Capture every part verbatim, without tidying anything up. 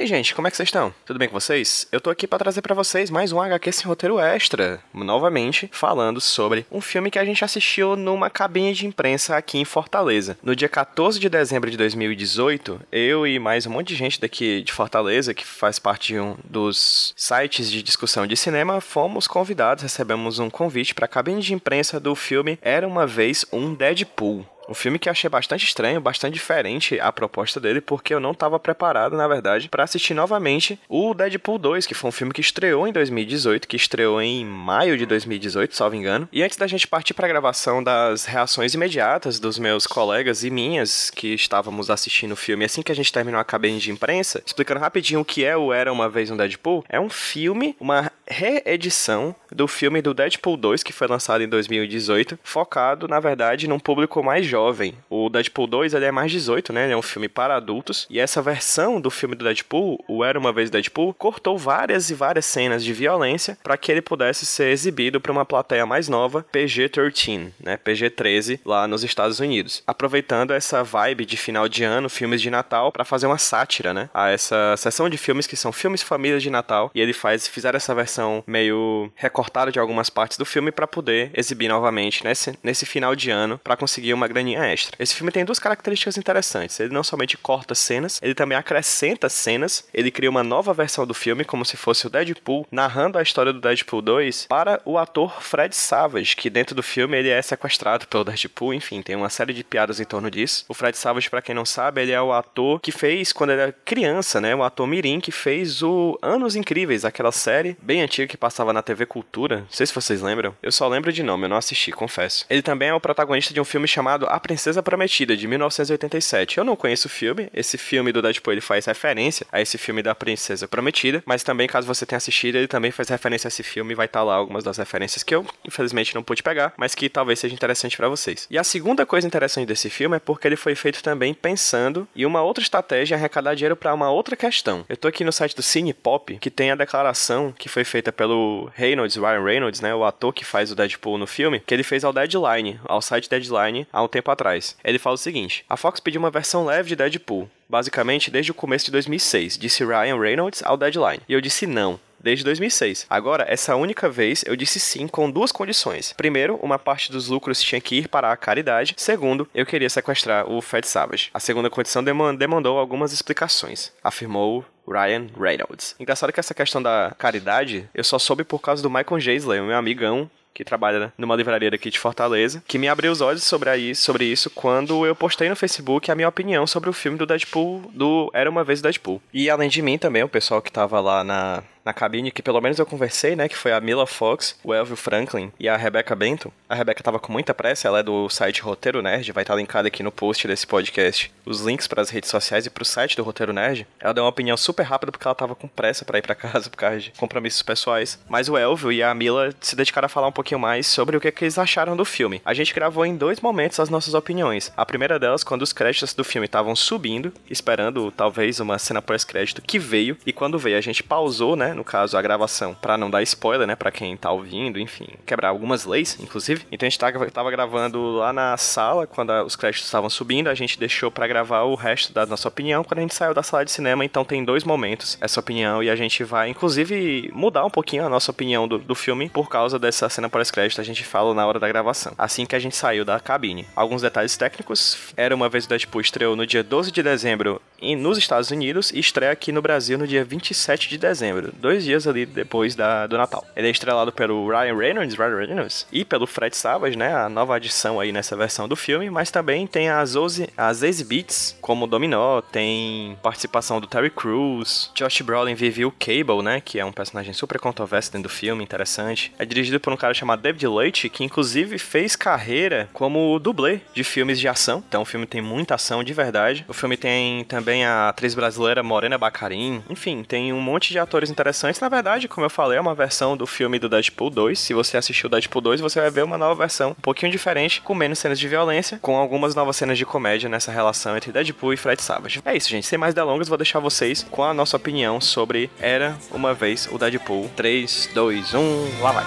Ei, gente, como é que vocês estão? Tudo bem com vocês? Eu tô aqui pra trazer pra vocês mais um agá quê sem roteiro extra, novamente falando sobre um filme que a gente assistiu numa cabine de imprensa aqui em Fortaleza. No dia quatorze de dezembro de dois mil e dezoito, eu e mais um monte de gente daqui de Fortaleza, que faz parte de um dos sites de discussão de cinema, fomos convidados, recebemos um convite pra cabine de imprensa do filme Era Uma Vez Um Deadpool. Um filme que eu achei bastante estranho, bastante diferente a proposta dele, porque eu não estava preparado, na verdade, para assistir novamente o Deadpool dois, que foi um filme que estreou em dois mil e dezoito, que estreou em maio de dois mil e dezoito, salvo engano. E antes da gente partir para a gravação das reações imediatas dos meus colegas e minhas, que estávamos assistindo o filme assim que a gente terminou a cabine de imprensa, explicando rapidinho o que é o Era Uma Vez Um Deadpool, é um filme, uma reedição do filme do Deadpool dois, que foi lançado em dois mil e dezoito, focado, na verdade, num público mais jovem. O Deadpool dois, ele é mais dezoito, né? Ele é um filme para adultos. E essa versão do filme do Deadpool, o Era Uma Vez Deadpool, cortou várias e várias cenas de violência para que ele pudesse ser exibido para uma plateia mais nova, pê gê treze, né? pê gê treze, lá nos Estados Unidos. Aproveitando essa vibe de final de ano, filmes de Natal, para fazer uma sátira, né? A essa seção de filmes que são filmes famílias de Natal. E ele faz, fizeram essa versão meio recortada de algumas partes do filme para poder exibir novamente nesse, nesse final de ano, para conseguir uma grande extra. Esse filme tem duas características interessantes. Ele não somente corta cenas, ele também acrescenta cenas. Ele cria uma nova versão do filme, como se fosse o Deadpool, narrando a história do Deadpool dois para o ator Fred Savage, que dentro do filme ele é sequestrado pelo Deadpool, enfim, tem uma série de piadas em torno disso. O Fred Savage, pra quem não sabe, ele é o ator que fez, quando ele era criança, né, o ator mirim que fez o Anos Incríveis, aquela série bem antiga que passava na tê vê Cultura. Não sei se vocês lembram. Eu só lembro de nome, eu não assisti, confesso. Ele também é o protagonista de um filme chamado A Princesa Prometida, de mil novecentos e oitenta e sete. Eu não conheço o filme. Esse filme do Deadpool, ele faz referência a esse filme da Princesa Prometida, mas também, caso você tenha assistido, ele também faz referência a esse filme e vai estar lá algumas das referências que eu, infelizmente, não pude pegar, mas que talvez seja interessante pra vocês. E a segunda coisa interessante desse filme é porque ele foi feito também pensando em uma outra estratégia, arrecadar dinheiro pra uma outra questão. Eu tô aqui no site do Cinepop, que tem a declaração que foi feita pelo Reynolds, Ryan Reynolds, né, o ator que faz o Deadpool no filme, que ele fez ao Deadline, ao site Deadline, há um tempo atrás. Ele fala o seguinte: a Fox pediu uma versão leve de Deadpool, basicamente desde o começo de dois mil e seis, disse Ryan Reynolds ao Deadline. E eu disse não. Desde dois mil e seis. Agora, essa única vez, eu disse sim com duas condições. Primeiro, uma parte dos lucros tinha que ir para a caridade. Segundo, eu queria sequestrar o Fred Savage. A segunda condição demandou algumas explicações, afirmou Ryan Reynolds. Engraçado que essa questão da caridade, eu só soube por causa do Michael Jaysley, meu amigão, que trabalha numa livraria aqui de Fortaleza, que me abriu os olhos sobre, aí, sobre isso quando eu postei no Facebook a minha opinião sobre o filme do Deadpool, do Era Uma Vez Deadpool. E além de mim também, o pessoal que tava lá na, na cabine, que pelo menos eu conversei, né, que foi a Mila Fox, o Elvio Franklin e a Rebecca Bento. A Rebecca tava com muita pressa, ela é do site Roteiro Nerd, vai estar linkada aqui no post desse podcast, os links para as redes sociais e pro site do Roteiro Nerd. Ela deu uma opinião super rápida porque ela tava com pressa para ir para casa por causa de compromissos pessoais. Mas o Elvio e a Mila se dedicaram a falar um pouco Um pouquinho mais sobre o que, que eles acharam do filme. A gente gravou em dois momentos as nossas opiniões. A primeira delas, quando os créditos do filme estavam subindo, esperando talvez uma cena pós-crédito, que veio. E quando veio, a gente pausou, né? No caso, a gravação, pra não dar spoiler, né? Pra quem tá ouvindo, enfim, quebrar algumas leis, inclusive. Então a gente tava, tava gravando lá na sala, quando a, os créditos estavam subindo, a gente deixou pra gravar o resto da nossa opinião quando a gente saiu da sala de cinema. Então tem dois momentos essa opinião, e a gente vai, inclusive, mudar um pouquinho a nossa opinião do, do filme por causa dessa cena pós-crédito, a gente fala na hora da gravação, assim que a gente saiu da cabine. Alguns detalhes técnicos: Era Uma Vez o Deadpool estreou no dia doze de dezembro nos Estados Unidos e estreia aqui no Brasil no dia vinte e sete de dezembro, dois dias ali depois da, do Natal. Ele é estrelado pelo Ryan Reynolds, Ryan Reynolds e pelo Fred Savage, né, a nova adição aí nessa versão do filme, mas também tem a Zazie Beetz como Dominó, tem participação do Terry Crews, Josh Brolin vive o Cable, né, que é um personagem super controverso dentro do filme, interessante. É dirigido por um cara chamado David Leitch, que inclusive fez carreira como dublê de filmes de ação. Então o filme tem muita ação de verdade. O filme tem também a atriz brasileira Morena Baccarin. Enfim, tem um monte de atores interessantes. Na verdade, como eu falei, é uma versão do filme do Deadpool dois. Se você assistiu o Deadpool dois, você vai ver uma nova versão, um pouquinho diferente, com menos cenas de violência, com algumas novas cenas de comédia nessa relação entre Deadpool e Fred Savage. É isso, gente. Sem mais delongas, vou deixar vocês com a nossa opinião sobre Era Uma Vez o Deadpool. três, dois, um, lá vai!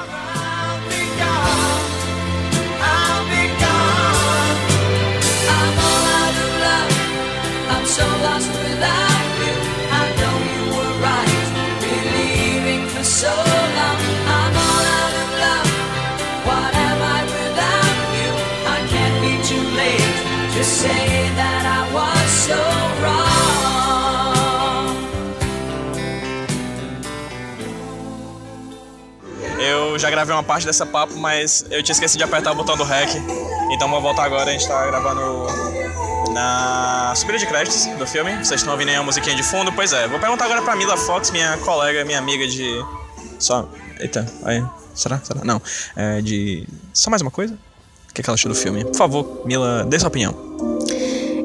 I'm so lost without you, I know you eu já gravei uma parte dessa papo, mas eu tinha esquecido de apertar o botão do REC. Então vou voltar agora, a gente tá gravando na subida de créditos do filme. Vocês estão ouvindo aí a musiquinha de fundo? Pois é, vou perguntar agora pra Mila Fox, minha colega, minha amiga de... Só... Eita, aí... Será? Será? Não. É de... Só mais uma coisa? O que é que ela achou do filme? Por favor, Mila, dê sua opinião.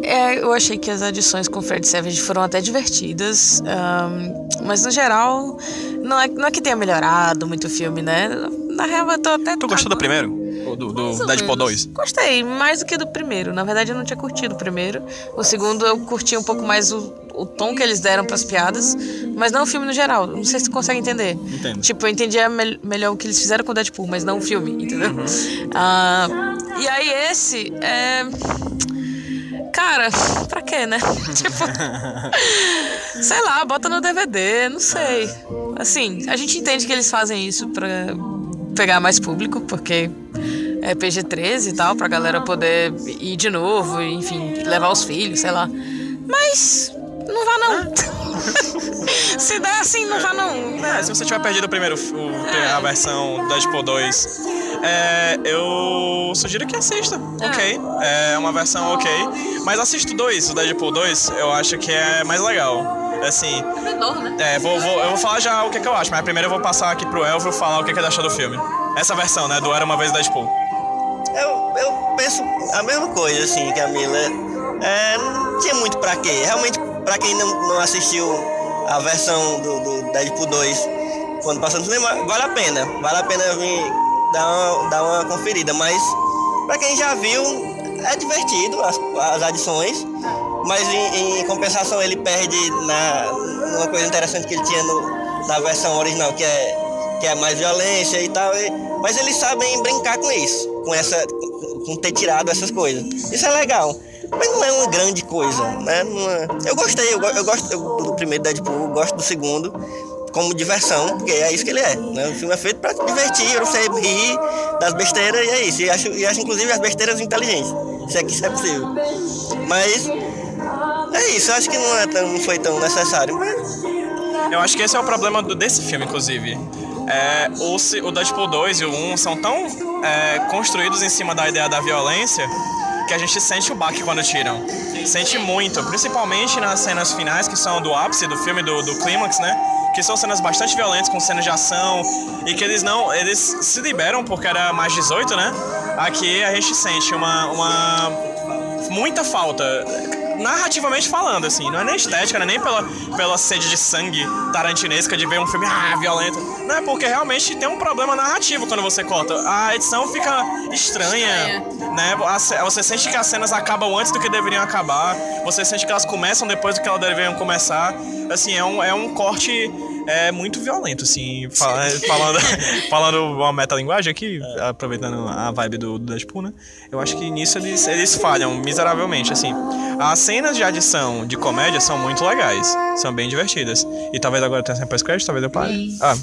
É, eu achei que as adições com Fred Savage foram até divertidas. Um, mas, no geral, não é, não é que tenha melhorado muito o filme, né? Na real, eu tô até... Tu gostou do primeiro? Ou do, do Deadpool dois? Gostei, mais do que do primeiro. Na verdade, eu não tinha curtido o primeiro. O segundo, eu curti um pouco mais o... o tom que eles deram pras piadas, mas não o filme no geral. Não sei se você consegue entender. Entendo. Tipo, eu entendi me- melhor o que eles fizeram com o Deadpool, mas não o filme, entendeu? Uhum. Uh, e aí esse é... Cara, pra quê, né? Tipo... sei lá, bota no D V D, não sei. Assim, a gente entende que eles fazem isso pra pegar mais público, porque... é P G treze e tal, pra galera poder ir de novo, enfim, levar os filhos, sei lá. Mas... não vá não. Se der assim, não vá não. É, se você tiver perdido o primeiro, o, a versão Deadpool dois, é, eu sugiro que assista. Ok. É uma versão ok. Mas assista o dois, o Deadpool dois, eu acho que é mais legal. Assim, é menor, né? É, vou, vou, eu vou falar já o que, é que eu acho, mas primeiro eu vou passar aqui pro Elvio falar o que, é que ele achou do filme. Essa versão, né? Do Era Uma Vez Deadpool. Eu, eu penso a mesma coisa, assim, que a Mila. É, não tinha muito pra quê. Realmente. Pra quem não, não assistiu a versão do, do Deadpool dois, quando passando no cinema, vale a pena. Vale a pena vir dar uma, dar uma conferida. Mas, pra quem já viu, é divertido as, as adições. Mas, em, em compensação, ele perde na, uma coisa interessante que ele tinha no, na versão original, que é, que é mais violência e tal. E, mas eles sabem brincar com isso, com, essa, com ter tirado essas coisas. Isso é legal. Mas não é uma grande coisa, né? Não é... Eu gostei, eu, go- eu gosto do primeiro Deadpool, gosto do segundo como diversão, porque é isso que ele é, né? O filme é feito pra se divertir, você rir das besteiras e é isso. E acho, e acho inclusive as besteiras inteligentes, se é que isso é possível. Mas é isso, eu acho que não, é tão, não foi tão necessário. Mas... eu acho que esse é o problema do, desse filme, inclusive. É, o, o Deadpool dois e o um são tão é, construídos em cima da ideia da violência, que a gente sente o baque quando tiram. Sente muito, principalmente nas cenas finais, que são do ápice do filme, do, do clímax, né? Que são cenas bastante violentas, com cenas de ação, e que eles não... eles se liberam, porque era mais dezoito, né? Aqui a gente sente uma... uma muita falta, narrativamente falando, assim. Não é nem estética, não é nem pela, pela sede de sangue tarantinesca de ver um filme, ah, violento. Não, é porque realmente tem um problema narrativo quando você corta. A edição fica estranha, né? Você sente que as cenas acabam antes do que deveriam acabar. Você sente que elas começam depois do que elas deveriam começar. Assim, é um, é um corte... é muito violento, assim, fala, falando, falando uma metalinguagem aqui, aproveitando a vibe do, do Deadpool, né? Eu acho que nisso eles, eles falham miseravelmente, assim. As cenas de adição de comédia são muito legais, são bem divertidas. E talvez agora tenha sempre pós-crédito, talvez eu pare. Ah.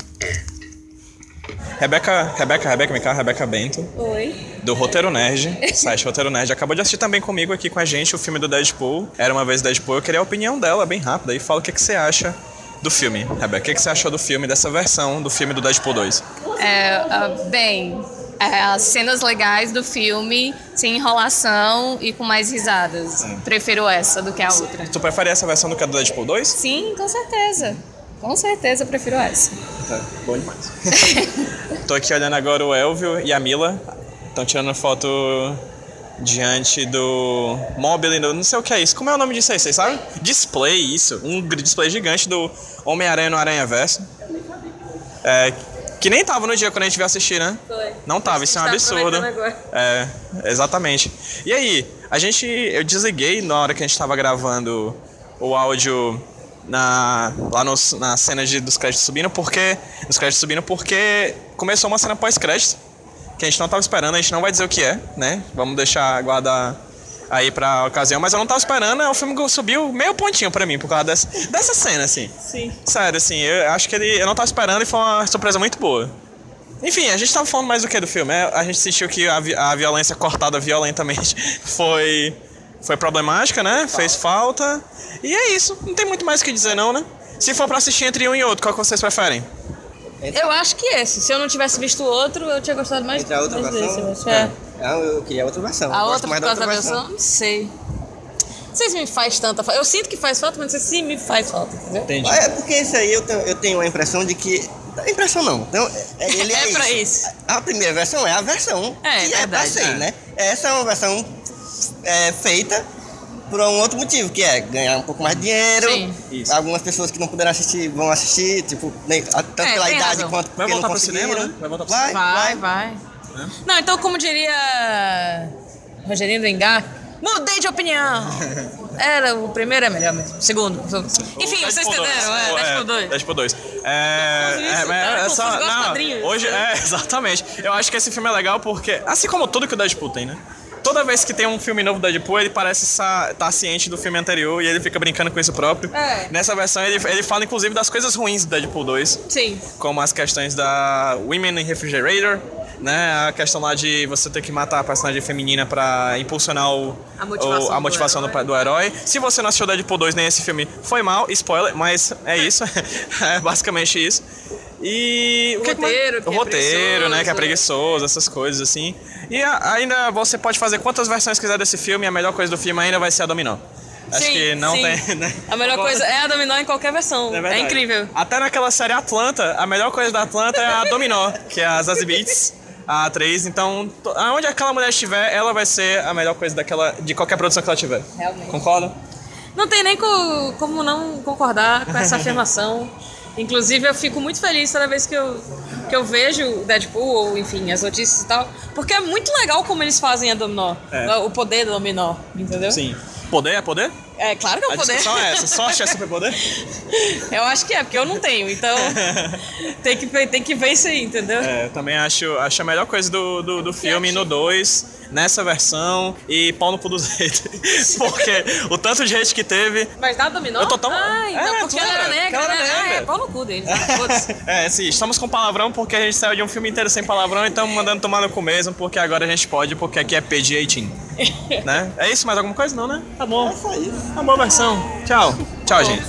Rebecca, Rebecca, Rebecca, me cara, Rebecca Bento. Oi. Do Roteiro Nerd, site Roteiro Nerd. Acabou de assistir também comigo aqui com a gente o filme do Deadpool. Era Uma Vez Deadpool. Eu queria a opinião dela, bem rápida, e fala o que, que você acha do filme. Rebeca, o que você achou do filme, dessa versão do filme do Deadpool dois? É, uh, bem, é, as cenas legais do filme, sem enrolação e com mais risadas. Hum. Prefiro essa do que a outra. Tu prefere essa versão do que a do Deadpool dois? Sim, com certeza. Com certeza prefiro essa. Tá, bom demais. Tô aqui olhando agora o Elvio e a Mila. Estão tirando foto diante do mobile, não sei o que é isso. Como é o nome disso aí, vocês sabem? Display, isso. Um display gigante do Homem-Aranha no Aranha-Verso. É, que nem tava no dia quando a gente veio assistir, né? Foi. Não tava, isso é um absurdo. É, exatamente. E aí, a gente... eu desliguei na hora que a gente tava gravando o áudio na, lá no, na cena de, dos créditos subindo, porque... dos créditos subindo porque começou uma cena pós-crédito que a gente não estava esperando, a gente não vai dizer o que é, né? Vamos deixar, guardar aí pra ocasião. Mas eu não estava esperando, é um filme que subiu meio pontinho pra mim, por causa dessa, dessa cena, assim. Sim. Sério, assim, eu acho que ele... eu não estava esperando e foi uma surpresa muito boa. Enfim, a gente estava falando mais do que do filme? A gente sentiu que a, a violência cortada violentamente foi, foi problemática, né? Falta. Fez falta. E é isso, não tem muito mais o que dizer não, né? Se for pra assistir entre um e outro, qual que vocês preferem? Entra... Eu acho que esse. Se eu não tivesse visto outro, eu tinha gostado mais, outra mais versão? desse. É. Ah, eu queria outra versão. A outra, mais da outra versão? versão? Não sei. Não sei se me faz tanta falta. Eu sinto que faz falta, mas não sei se me faz falta, entendeu? Entendi. É porque esse aí eu tenho, eu tenho a impressão de que... Não, impressão não. Então, ele é, é pra isso. isso. A primeira versão é a versão é, que é pra ser, né? Essa é uma versão é, feita... por um outro motivo, que é ganhar um pouco mais de dinheiro. Sim, isso. Algumas pessoas que não puderam assistir vão assistir, tipo, nem, tanto é, pela idade razão. quanto porque não conseguiram. Vai voltar pro cinema, né? Vai voltar pro cinema. Vai, vai. vai. É. Não, então como diria Rogerinho do Engar, mudei de opinião. Era o primeiro é melhor mesmo, o segundo. Enfim, vocês entenderam, é, Deadpool dois. Deadpool dois. É, é, é, é, é só, não, hoje, é, exatamente. Eu acho que esse filme é legal porque, assim como tudo que o Deadpool tem, né? Toda vez que tem um filme novo da Deadpool, ele parece estar tá ciente do filme anterior e ele fica brincando com isso próprio. É. Nessa versão, ele, ele fala, inclusive, das coisas ruins do Deadpool dois. Sim. Como as questões da Women in Refrigerator, né? A questão lá de você ter que matar a personagem feminina pra impulsionar o, a motivação, o, a motivação do, do, herói. do herói. Se você não assistiu Deadpool dois nem esse filme, foi mal, spoiler, mas é isso. É basicamente isso. E o que roteiro, que é, o roteiro, né, que é preguiçoso, essas coisas assim. E a, ainda você pode fazer quantas versões quiser desse filme, a melhor coisa do filme ainda vai ser a dominó. Acho sim, que não sim. tem, né? A melhor Agora... coisa é a dominó em qualquer versão. É, é incrível. Até naquela série Atlanta, a melhor coisa da Atlanta é a dominó, que é a Zazie Beetz, a atriz. Então, aonde aquela mulher estiver, ela vai ser a melhor coisa daquela, de qualquer produção que ela tiver. Realmente. Concorda? Não tem nem co, como não concordar com essa afirmação. Inclusive, eu fico muito feliz toda vez que eu, que eu vejo Deadpool, ou enfim, as notícias e tal, porque é muito legal como eles fazem a dominó, é. o poder da dominó, entendeu? Sim. Poder é poder? É, claro que é um poder. A discussão é essa, sorte é superpoder? Eu acho que é, porque eu não tenho, então tem, que, tem que ver isso aí, entendeu? É, eu também acho, acho a melhor coisa do, do, do filme no dois... nessa versão e pau no cu dos haters. Porque o tanto de hate que teve. Mas nada dominou? Eu tô tão. Ah, então é, porque ela era negra, ela era né? negra. Ah, é pau no cu deles. É, sim, estamos com palavrão porque a gente saiu de um filme inteiro sem palavrão e estamos mandando tomar no cu mesmo, porque agora a gente pode, porque aqui é P G dezoito. Né? É isso? Mais alguma coisa? Não, né? Tá bom. É isso. Tá boa versão. Tchau. Tchau, gente.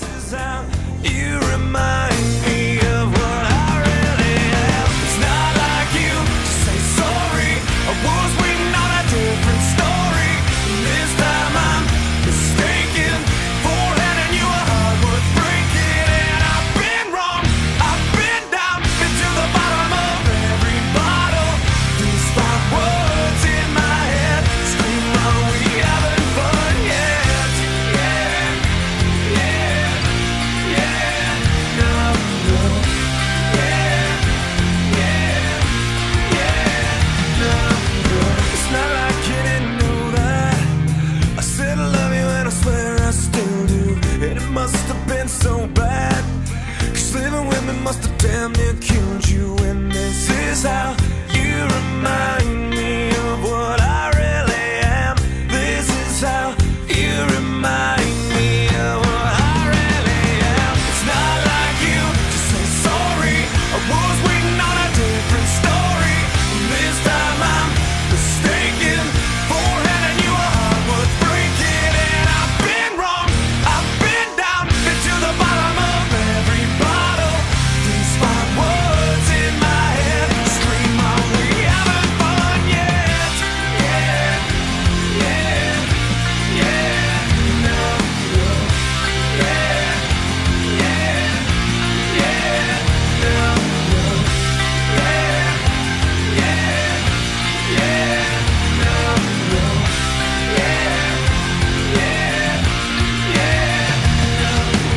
So bad, 'cause living with me must have damn near killed you. And this is how you remind me of what I really am. This is how you remind me of what I really am. It's not like you to say sorry. I was waiting on a different story. This time I'm mistaken for handing you a heart worth breaking. And I've been wrong. I've been down. The bottom of every bottle, these five words in my head scream out, we haven't fun yet. Yeah, yeah, yeah, no, no. Yeah, yeah, yeah, no, no. Yeah, yeah, yeah, no, no. Yeah, yeah, yeah, no.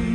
me.